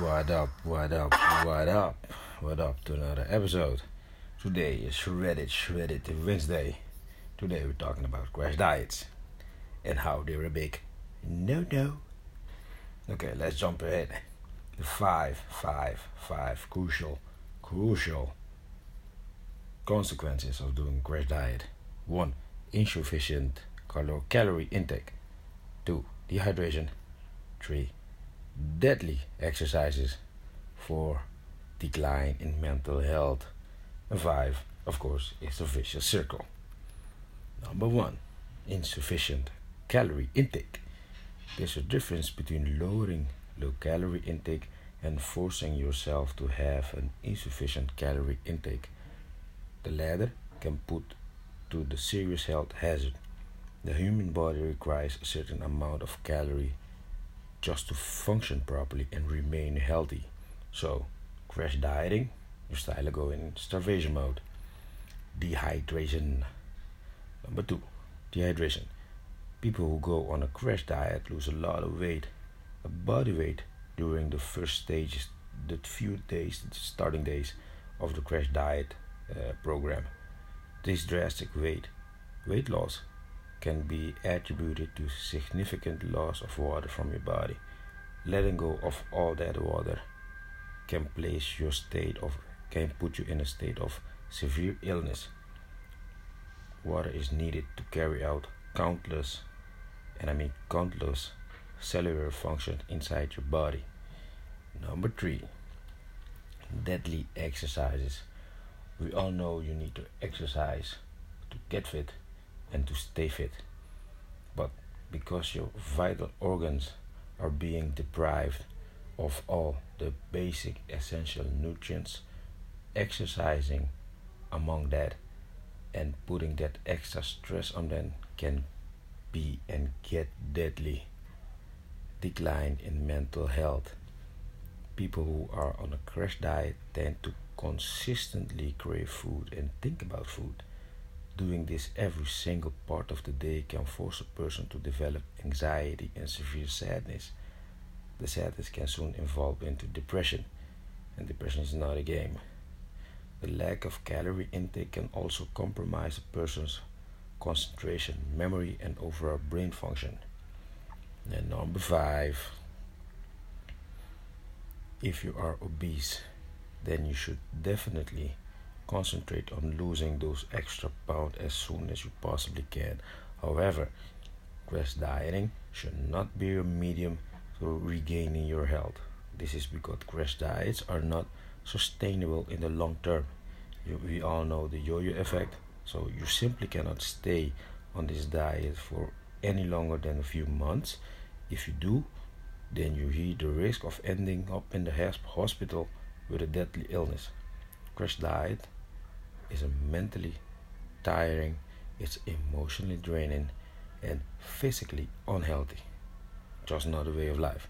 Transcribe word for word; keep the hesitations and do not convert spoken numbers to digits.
What up, what up, what up, what up to another episode. Today is Shredded, Shredded Wednesday. Today we're talking about crash diets and how they're a big no-no. Okay, let's jump ahead. The five, five, five crucial, crucial consequences of doing crash diet. One, insufficient cal- calorie intake. Two, dehydration. Three, deadly exercises. Four, decline in mental health. And five, of course, is a vicious circle. Number one, insufficient calorie intake. There's a difference between lowering low calorie intake and forcing yourself to have an insufficient calorie intake. The latter can put to the serious health hazard. The human body requires a certain amount of calorie just to function properly and remain healthy. So, crash dieting, your style go in starvation mode. Dehydration. Number two, dehydration. People who go on a crash diet lose a lot of weight, a body weight, during the first stages, the few days, the starting days of the crash diet uh, program. This drastic weight, weight loss can be attributed to significant loss of water from your body. Letting go of all that water can place your state of can put you in a state of severe illness. Water is needed to carry out countless, and I mean countless, cellular functions inside your body. Number three, deadly exercises. We all know you need to exercise to get fit and to stay fit, but because your vital organs are being deprived of all the basic essential nutrients, exercising among that and putting that extra stress on them can be and get deadly. Decline in mental health. People who are on a crash diet tend to consistently crave food and think about food. Doing this every single part of the day can force a person to develop anxiety and severe sadness. The sadness can soon evolve into depression, and depression is not a game. The lack of calorie intake can also compromise a person's concentration, memory, and overall brain function. And number five, if you are obese, then you should definitely concentrate on losing those extra pounds as soon as you possibly can. However, crash dieting should not be your medium for regaining your health. This is because crash diets are not sustainable in the long term. You, we all know the yo-yo effect, so you simply cannot stay on this diet for any longer than a few months. If you do, then you heed the risk of ending up in the hospital with a deadly illness. Crash diet is a mentally tiring, it's emotionally draining, and physically unhealthy. Just not a way of life.